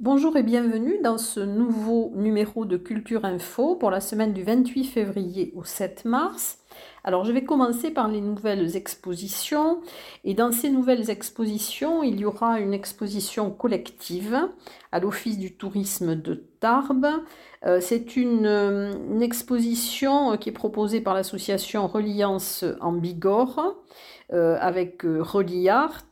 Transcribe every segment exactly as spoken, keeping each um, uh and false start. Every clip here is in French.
Bonjour et bienvenue dans ce nouveau numéro de Culture Info pour la semaine du vingt-huit février au sept mars. Alors je vais commencer par les nouvelles expositions, et dans ces nouvelles expositions, il y aura une exposition collective à l'Office du tourisme de Tarbes. Euh, c'est une, une exposition qui est proposée par l'association Reliance en Bigorre euh, avec euh, Reliart,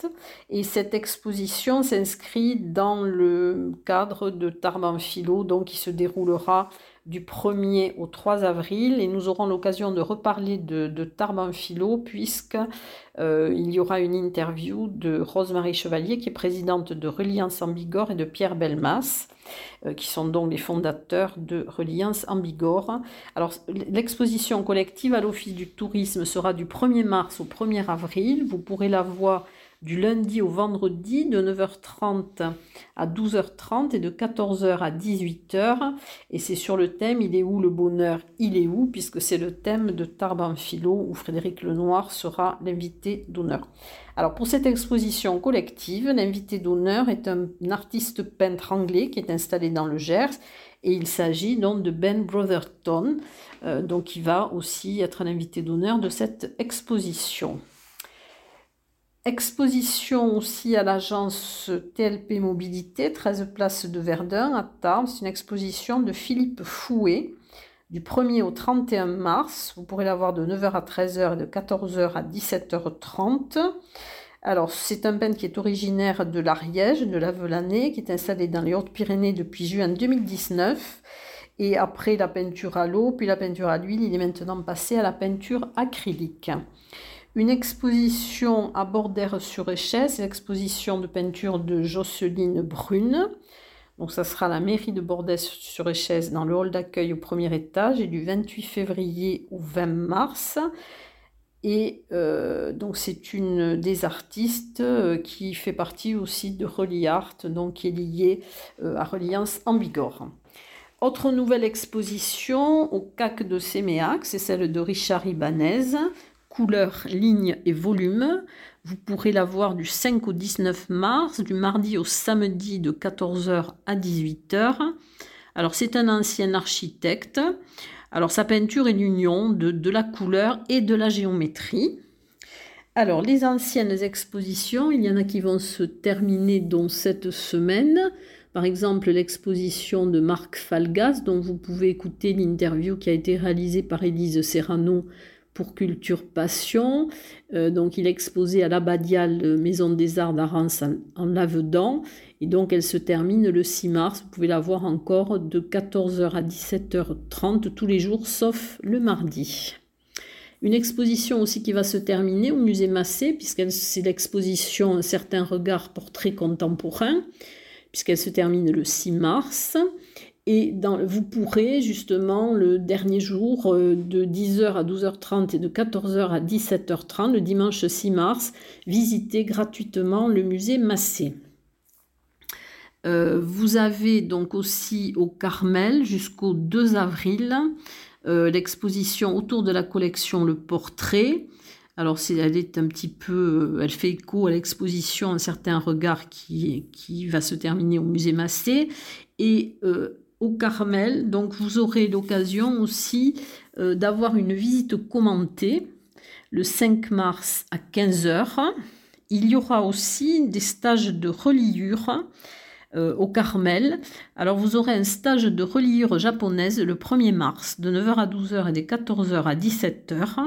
et cette exposition s'inscrit dans le cadre de Tarman Philo, donc qui se déroulera du premier au trois avril, et nous aurons l'occasion de reparler de, de Tarman Philo puisque euh, il y aura une interview de Rose-Marie Chevalier qui est présidente de Reliance en Bigorre et de Pierre Belmas euh, qui sont donc les fondateurs de Reliance en Bigorre. Alors l'exposition collective à l'Office du tourisme sera du premier mars au premier avril, vous pourrez la voir du lundi au vendredi de neuf heures trente à douze heures trente et de quatorze heures à dix-huit heures, et c'est sur le thème « Il est où le bonheur ? Il est où ?» puisque c'est le thème de Tarban Philo où Frédéric Lenoir sera l'invité d'honneur. Alors pour cette exposition collective, l'invité d'honneur est un artiste peintre anglais qui est installé dans le Gers, et il s'agit donc de Ben Brotherton, euh, donc qui va aussi être l'invité d'honneur de cette exposition. Exposition aussi à l'agence T L P Mobilité, treize places de Verdun à Tarbes. C'est une exposition de Philippe Fouet du premier au trente et un mars. Vous pourrez la voir de neuf heures à treize heures et de quatorze heures à dix-sept heures trente. Alors, c'est un peintre qui est originaire de l'Ariège, de la Velanée, qui est installé dans les Hautes-Pyrénées depuis juin deux mille dix-neuf. Et après la peinture à l'eau, puis la peinture à l'huile, il est maintenant passé à la peinture acrylique. Une exposition à Bordère-sur-Échès, l'exposition de peinture de Jocelyne Brune. Donc ça sera à la mairie de Bordère-sur-Échès dans le hall d'accueil au premier étage, et du vingt-huit février au vingt mars. Et euh, donc c'est une des artistes euh, qui fait partie aussi de Reliart, donc qui est liée euh, à Reliance en Bigorre. Autre nouvelle exposition au C A C de Séméac, c'est celle de Richard Ibanez. Couleurs, lignes et volumes. Vous pourrez la voir du cinq au dix-neuf mars, du mardi au samedi de quatorze heures à dix-huit heures. Alors c'est un ancien architecte. Alors sa peinture est l'union de, de la couleur et de la géométrie. Alors les anciennes expositions, il y en a qui vont se terminer dans cette semaine. Par exemple, l'exposition de Marc Falgas, dont vous pouvez écouter l'interview qui a été réalisée par Élise Serrano pour Culture Passion. Euh, donc il est exposé à l'Abbadiale Maison des Arts d'Arance en, en Lavedan, et donc elle se termine le six mars. Vous pouvez la voir encore de quatorze heures à dix-sept heures trente tous les jours sauf le mardi. Une exposition aussi qui va se terminer au Musée Massé, puisqu'elle c'est l'exposition Un certain regard portrait contemporain, puisqu'elle se termine le six mars. Et dans, vous pourrez justement le dernier jour euh, de dix heures à douze heures trente et de quatorze heures à dix-sept heures trente, le dimanche six mars, visiter gratuitement le musée Massé. Euh, vous avez donc aussi au Carmel jusqu'au deux avril euh, l'exposition autour de la collection Le Portrait. Alors c'est, elle est un petit peu, elle fait écho à l'exposition Un certain regard qui, qui va se terminer au musée Massé. Et euh, au Carmel, donc vous aurez l'occasion aussi euh, d'avoir une visite commentée le cinq mars à quinze heures. Il y aura aussi des stages de reliure euh, au Carmel. Alors vous aurez un stage de reliure japonaise le premier mars de neuf heures à douze heures et des quatorze heures à dix-sept heures.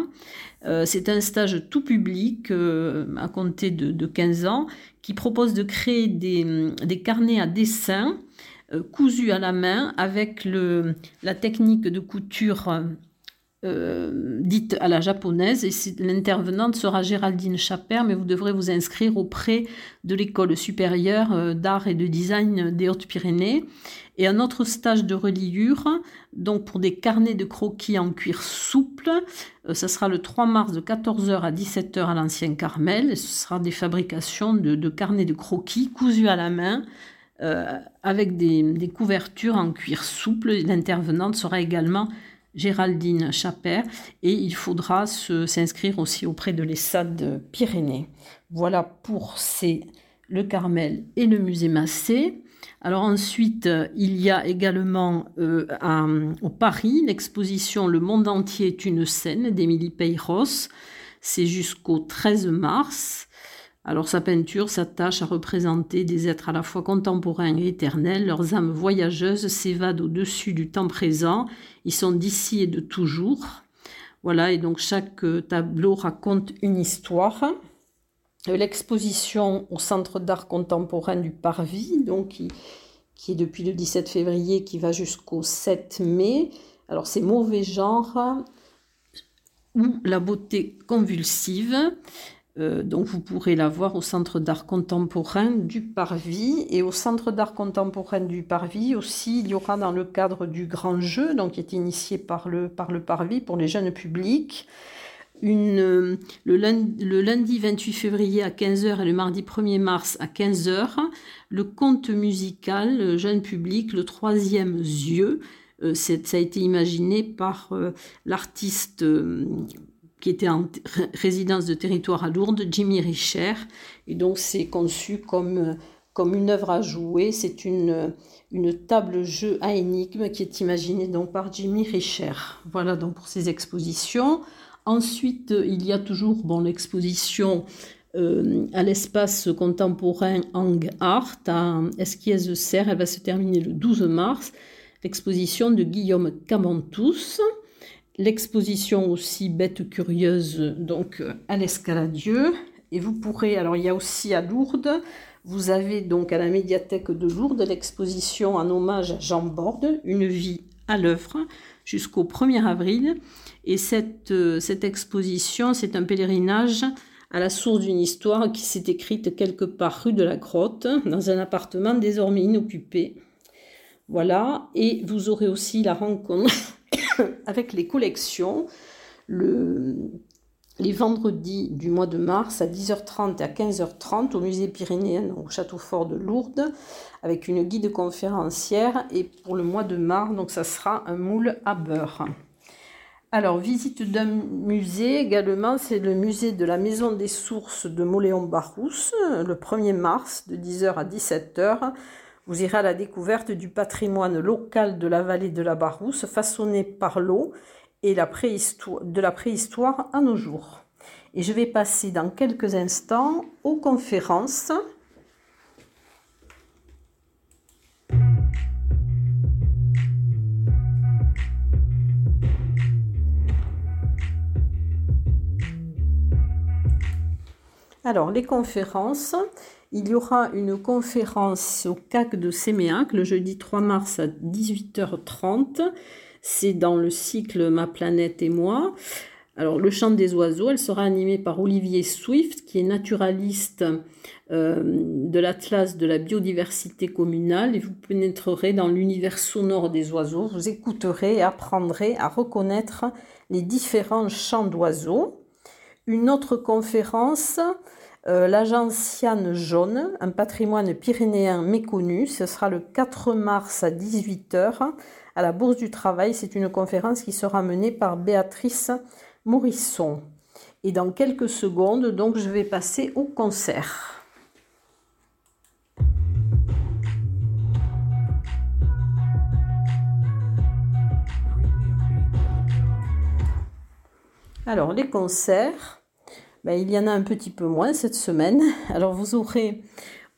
Euh, c'est un stage tout public euh, à compter de, de quinze ans qui propose de créer des, des carnets à dessin cousu à la main avec le, la technique de couture euh, dite à la japonaise, et l'intervenante sera Géraldine Chappert, mais vous devrez vous inscrire auprès de l'école supérieure d'art et de design des Hautes-Pyrénées. Et un autre stage de reliure, donc pour des carnets de croquis en cuir souple, euh, ça sera le trois mars de quatorze heures à dix-sept heures à l'ancien Carmel, et ce sera des fabrications de, de carnets de croquis cousus à la main, Euh, avec des, des couvertures en cuir souple. L'intervenante sera également Géraldine Chappert, et il faudra se, s'inscrire aussi auprès de l'E S S A D Pyrénées. Voilà pour ces, le Carmel et le musée Massé. Alors ensuite, il y a également euh, à, au Paris l'exposition « Le monde entier est une scène » d'Émilie Peyros. C'est jusqu'au treize mars. Alors sa peinture s'attache à représenter des êtres à la fois contemporains et éternels. Leurs âmes voyageuses s'évadent au-dessus du temps présent. Ils sont d'ici et de toujours. Voilà, et donc chaque tableau raconte une histoire. L'exposition au Centre d'art contemporain du Parvis, donc, qui, qui est depuis le dix-sept février, qui va jusqu'au sept mai. Alors c'est « Mauvais genre » ou « La beauté convulsive ». Euh, donc vous pourrez la voir au Centre d'art contemporain du Parvis. Et au Centre d'art contemporain du Parvis aussi, il y aura dans le cadre du Grand Jeu, donc qui est initié par le, par le Parvis pour les jeunes publics, une, euh, le, lundi, le lundi vingt-huit février à quinze heures et le mardi premier mars à quinze heures, le conte musical euh, jeune public, le troisième yeux. Euh, c'est, ça a été imaginé par euh, l'artiste... Euh, qui était en t- résidence de territoire à Lourdes, Jimmy Richer. Et donc, c'est conçu comme, comme une œuvre à jouer. C'est une, une table-jeu à énigmes qui est imaginée donc par Jimmy Richer. Voilà donc pour ces expositions. Ensuite, il y a toujours bon, l'exposition euh, à l'espace contemporain Ang Art, à Esquiez-de-Serre. Elle va se terminer le douze mars. L'exposition de Guillaume Camantouss. L'exposition aussi Bête curieuse, donc à l'Escaladieu. Et vous pourrez, alors il y a aussi à Lourdes, vous avez donc à la médiathèque de Lourdes l'exposition en hommage à Jean Borde, Une vie à l'œuvre, jusqu'au premier avril. Et cette, cette exposition, c'est un pèlerinage à la source d'une histoire qui s'est écrite quelque part rue de la Grotte, dans un appartement désormais inoccupé. Voilà, et vous aurez aussi la rencontre... avec les collections, le, les vendredis du mois de mars à dix heures trente et à quinze heures trente au musée pyrénéen au Château-Fort de Lourdes, avec une guide conférencière, et pour le mois de mars, donc ça sera un moule à beurre. Alors, visite d'un musée également, c'est le musée de la Maison des Sources de Mauléon-Barousse, le premier mars de dix heures à dix-sept heures. Vous irez à la découverte du patrimoine local de la vallée de la Barousse, façonné par l'eau et la préhistoire, de la préhistoire à nos jours. Et je vais passer dans quelques instants aux conférences. Alors, les conférences... Il y aura une conférence au C A C de Séméac le jeudi trois mars à dix-huit heures trente. C'est dans le cycle Ma planète et moi. Alors, le chant des oiseaux, elle sera animée par Olivier Swift, qui est naturaliste euh, de l'Atlas de la biodiversité communale. Et vous pénétrerez dans l'univers sonore des oiseaux. Vous écouterez et apprendrez à reconnaître les différents chants d'oiseaux. Une autre conférence... Euh, l'agence Cyanne Jaune, un patrimoine pyrénéen méconnu, ce sera le quatre mars à dix-huit heures à la Bourse du Travail. C'est une conférence qui sera menée par Béatrice Morisson. Et dans quelques secondes, donc, je vais passer au concert. Alors, les concerts... Ben, il y en a un petit peu moins cette semaine. Alors, vous aurez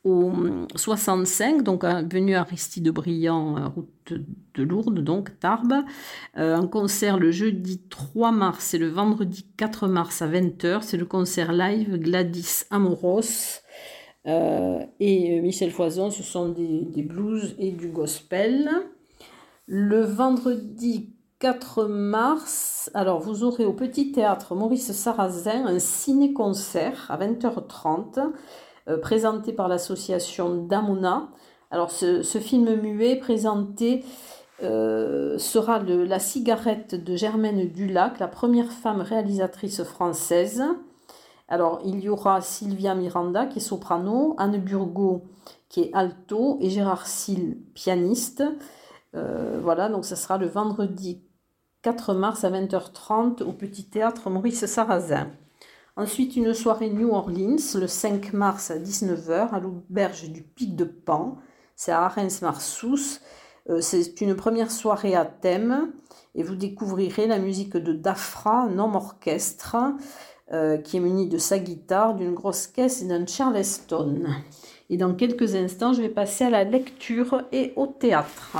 au soixante-cinq, donc avenue Aristide Briand, route de Lourdes, donc Tarbes, euh, un concert le jeudi trois mars et le vendredi quatre mars à vingt heures. C'est le concert live Gladys Amoros euh, et Michel Foison. Ce sont des, des blues et du gospel. Le vendredi quatre mars, alors vous aurez au Petit Théâtre Maurice Sarrazin un ciné-concert à vingt heures trente, euh, présenté par l'association Damona. Alors ce, ce film muet présenté euh, sera le, La cigarette de Germaine Dulac, la première femme réalisatrice française. Alors il y aura Sylvia Miranda qui est soprano, Anne Burgot qui est alto et Gérard Sil pianiste. Euh, voilà, donc ça sera le vendredi quatre mars à vingt heures trente au Petit Théâtre Maurice Sarrazin. Ensuite, une soirée New Orleans, le cinq mars à dix-neuf heures, à l'auberge du Pic de Pan, c'est à Arens-Marsousse. C'est une première soirée à thème et vous découvrirez la musique de Dafra, un homme orchestre, euh, qui est muni de sa guitare, d'une grosse caisse et d'un charleston. Et dans quelques instants, je vais passer à la lecture et au théâtre.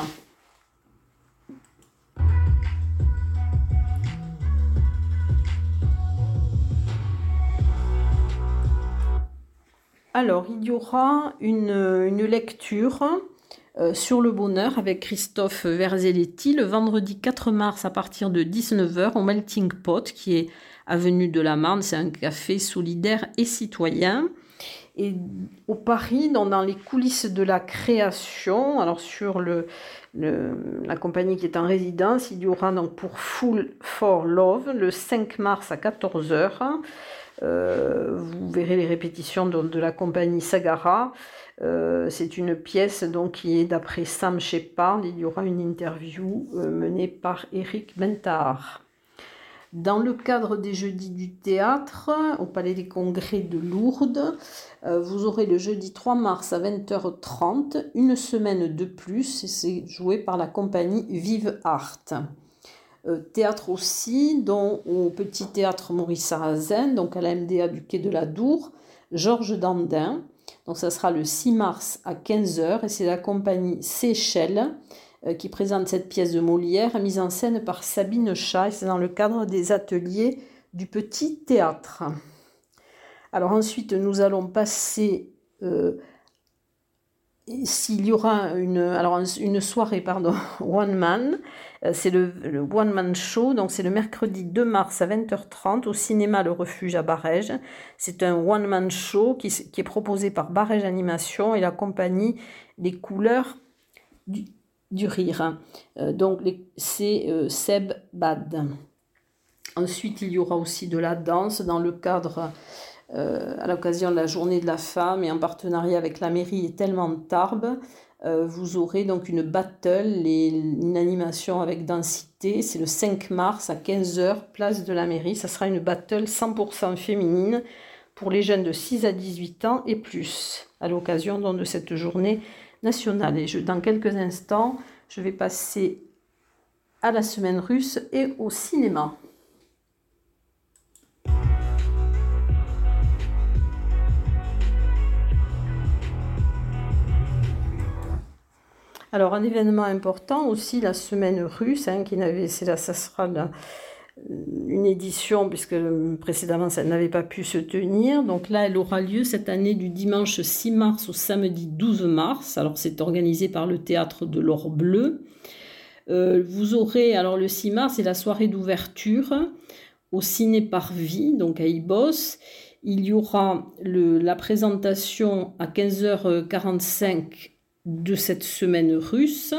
Alors, il y aura une, une lecture euh, sur le bonheur avec Christophe Verzelletti le vendredi quatre mars à partir de dix-neuf heures au Melting Pot, qui est avenue de la Marne. C'est un café solidaire et citoyen. Et au Paris, dans, dans les coulisses de la création, alors sur le, le, la compagnie qui est en résidence, il y aura donc pour Full for Love le cinq mars à quatorze heures. Euh, vous verrez les répétitions de, de la compagnie Sagara. Euh, c'est une pièce donc, qui est d'après Sam Shepard. Il y aura une interview euh, menée par Éric Bentard. Dans le cadre des jeudis du théâtre, au Palais des Congrès de Lourdes, euh, vous aurez le jeudi trois mars à vingt heures trente, une semaine de plus, et c'est joué par la compagnie Vive Art. Théâtre aussi, dont au Petit Théâtre Maurice Sarrazin, donc à la M D A du Quai de la Dour, Georges Dandin. Donc ça sera le six mars à quinze heures et c'est la compagnie Seychelles euh, qui présente cette pièce de Molière, mise en scène par Sabine Chat, et c'est dans le cadre des ateliers du Petit Théâtre. Alors ensuite, nous allons passer... Euh, S'il y aura une, alors une soirée, pardon, One Man, c'est le, le One Man Show, donc c'est le mercredi deux mars à vingt heures trente au cinéma Le Refuge à Barège. C'est un One Man Show qui, qui est proposé par Barège Animation et la compagnie Les Couleurs du, du Rire. Euh, donc les, c'est euh, Seb Bad. Ensuite, il y aura aussi de la danse dans le cadre... Euh, à l'occasion de la journée de la femme et en partenariat avec la mairie et Tellement Tarbes, euh, vous aurez donc une battle et une animation avec densité. C'est le cinq mars à quinze heures, place de la mairie. Ça sera une battle cent pour cent féminine pour les jeunes de six à dix-huit ans et plus, à l'occasion donc, de cette journée nationale. Et je, dans quelques instants, je vais passer à la semaine russe et au cinéma. Alors, un événement important aussi, la semaine russe, hein, qui n'avait, c'est là, ça sera la, une édition, puisque précédemment, ça n'avait pas pu se tenir. Donc là, elle aura lieu cette année du dimanche six mars au samedi douze mars. Alors, c'est organisé par le Théâtre de l'Or Bleu. Euh, vous aurez, alors le six mars, c'est la soirée d'ouverture au Ciné Parvis, donc à Ibos. Il y aura le, la présentation à quinze heures quarante-cinq de cette semaine russe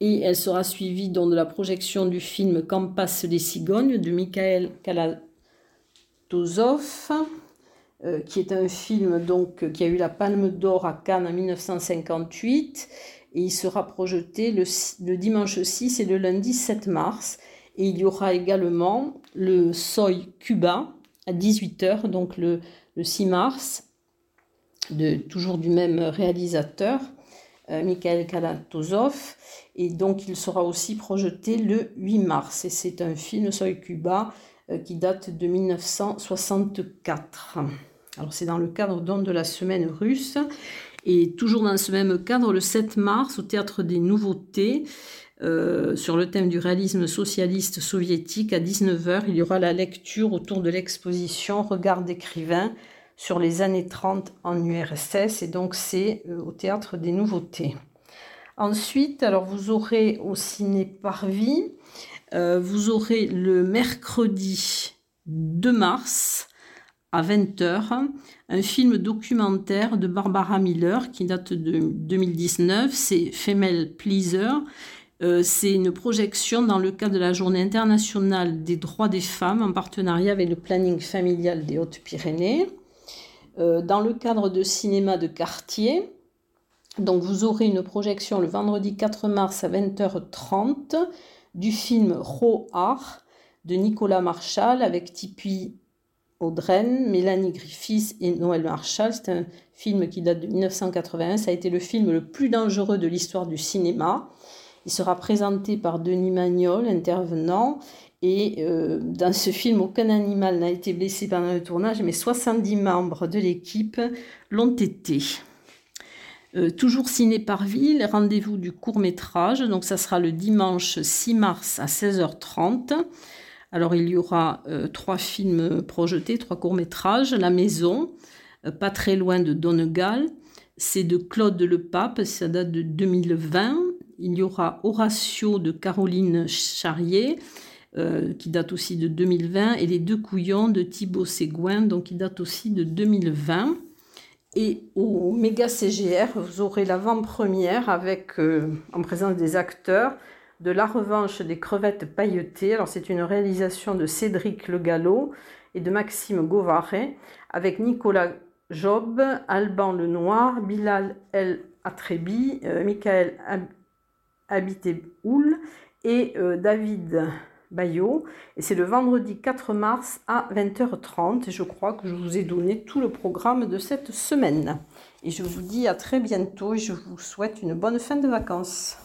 et elle sera suivie donc, de la projection du film « Quand passent les cigognes » de Mikhail Kalatozov euh, qui est un film donc, qui a eu la Palme d'Or à Cannes en mille neuf cent cinquante-huit et il sera projeté le, le dimanche six et le lundi sept mars et il y aura également le « Soy Cuba » à dix-huit heures donc le, le six mars de, toujours du même réalisateur Mikhail Kalatozov, et donc il sera aussi projeté le huit mars, et c'est un film, Soy Cuba, qui date de mille neuf cent soixante-quatre. Alors c'est dans le cadre donc de la semaine russe, et toujours dans ce même cadre, le sept mars, au Théâtre des Nouveautés, euh, sur le thème du réalisme socialiste soviétique, à dix-neuf heures, il y aura la lecture autour de l'exposition « Regard d'écrivain » sur les années trente en U R S S, et donc c'est euh, au Théâtre des Nouveautés. Ensuite, alors vous aurez au Ciné Parvis, euh, vous aurez le mercredi deux mars à vingt heures, un film documentaire de Barbara Miller qui date de deux mille dix-neuf, c'est Female Pleaser. Euh, c'est une projection dans le cadre de la Journée internationale des droits des femmes en partenariat avec le planning familial des Hautes-Pyrénées. Dans le cadre de cinéma de quartier, donc vous aurez une projection le vendredi quatre mars à vingt heures trente du film Reliart de Nicolas Marshall avec Tippi O'Dren, Mélanie Griffiths et Noël Marshall. C'est un film qui date de mille neuf cent quatre-vingt-un. Ça a été le film le plus dangereux de l'histoire du cinéma. Il sera présenté par Denis Magnol, intervenant. Et euh, dans ce film, aucun animal n'a été blessé pendant le tournage, mais soixante-dix membres de l'équipe l'ont été. Euh, toujours Ciné Parvis, rendez-vous du court-métrage. Donc ça sera le dimanche six mars à seize heures trente. Alors il y aura euh, trois films projetés, trois courts-métrages. La Maison, euh, pas très loin de Donegal. C'est de Claude Lepape, ça date de deux mille vingt. Il y aura Horatio de Caroline Charrier, Euh, qui date aussi de deux mille vingt, et Les Deux Couillons de Thibaut Ségouin, donc qui date aussi de deux mille vingt. Et au Méga C G R, vous aurez l'avant-première avec, euh, en présence des acteurs, de La Revanche des crevettes pailletées. Alors c'est une réalisation de Cédric Le Gallo et de Maxime Govaré, avec Nicolas Job, Alban Lenoir, Bilal El Atrebi, euh, Michael Ab- Habiteboul et euh, David Bayot, et c'est le vendredi quatre mars à vingt heures trente. Et je crois que je vous ai donné tout le programme de cette semaine. Et je vous dis à très bientôt et je vous souhaite une bonne fin de vacances.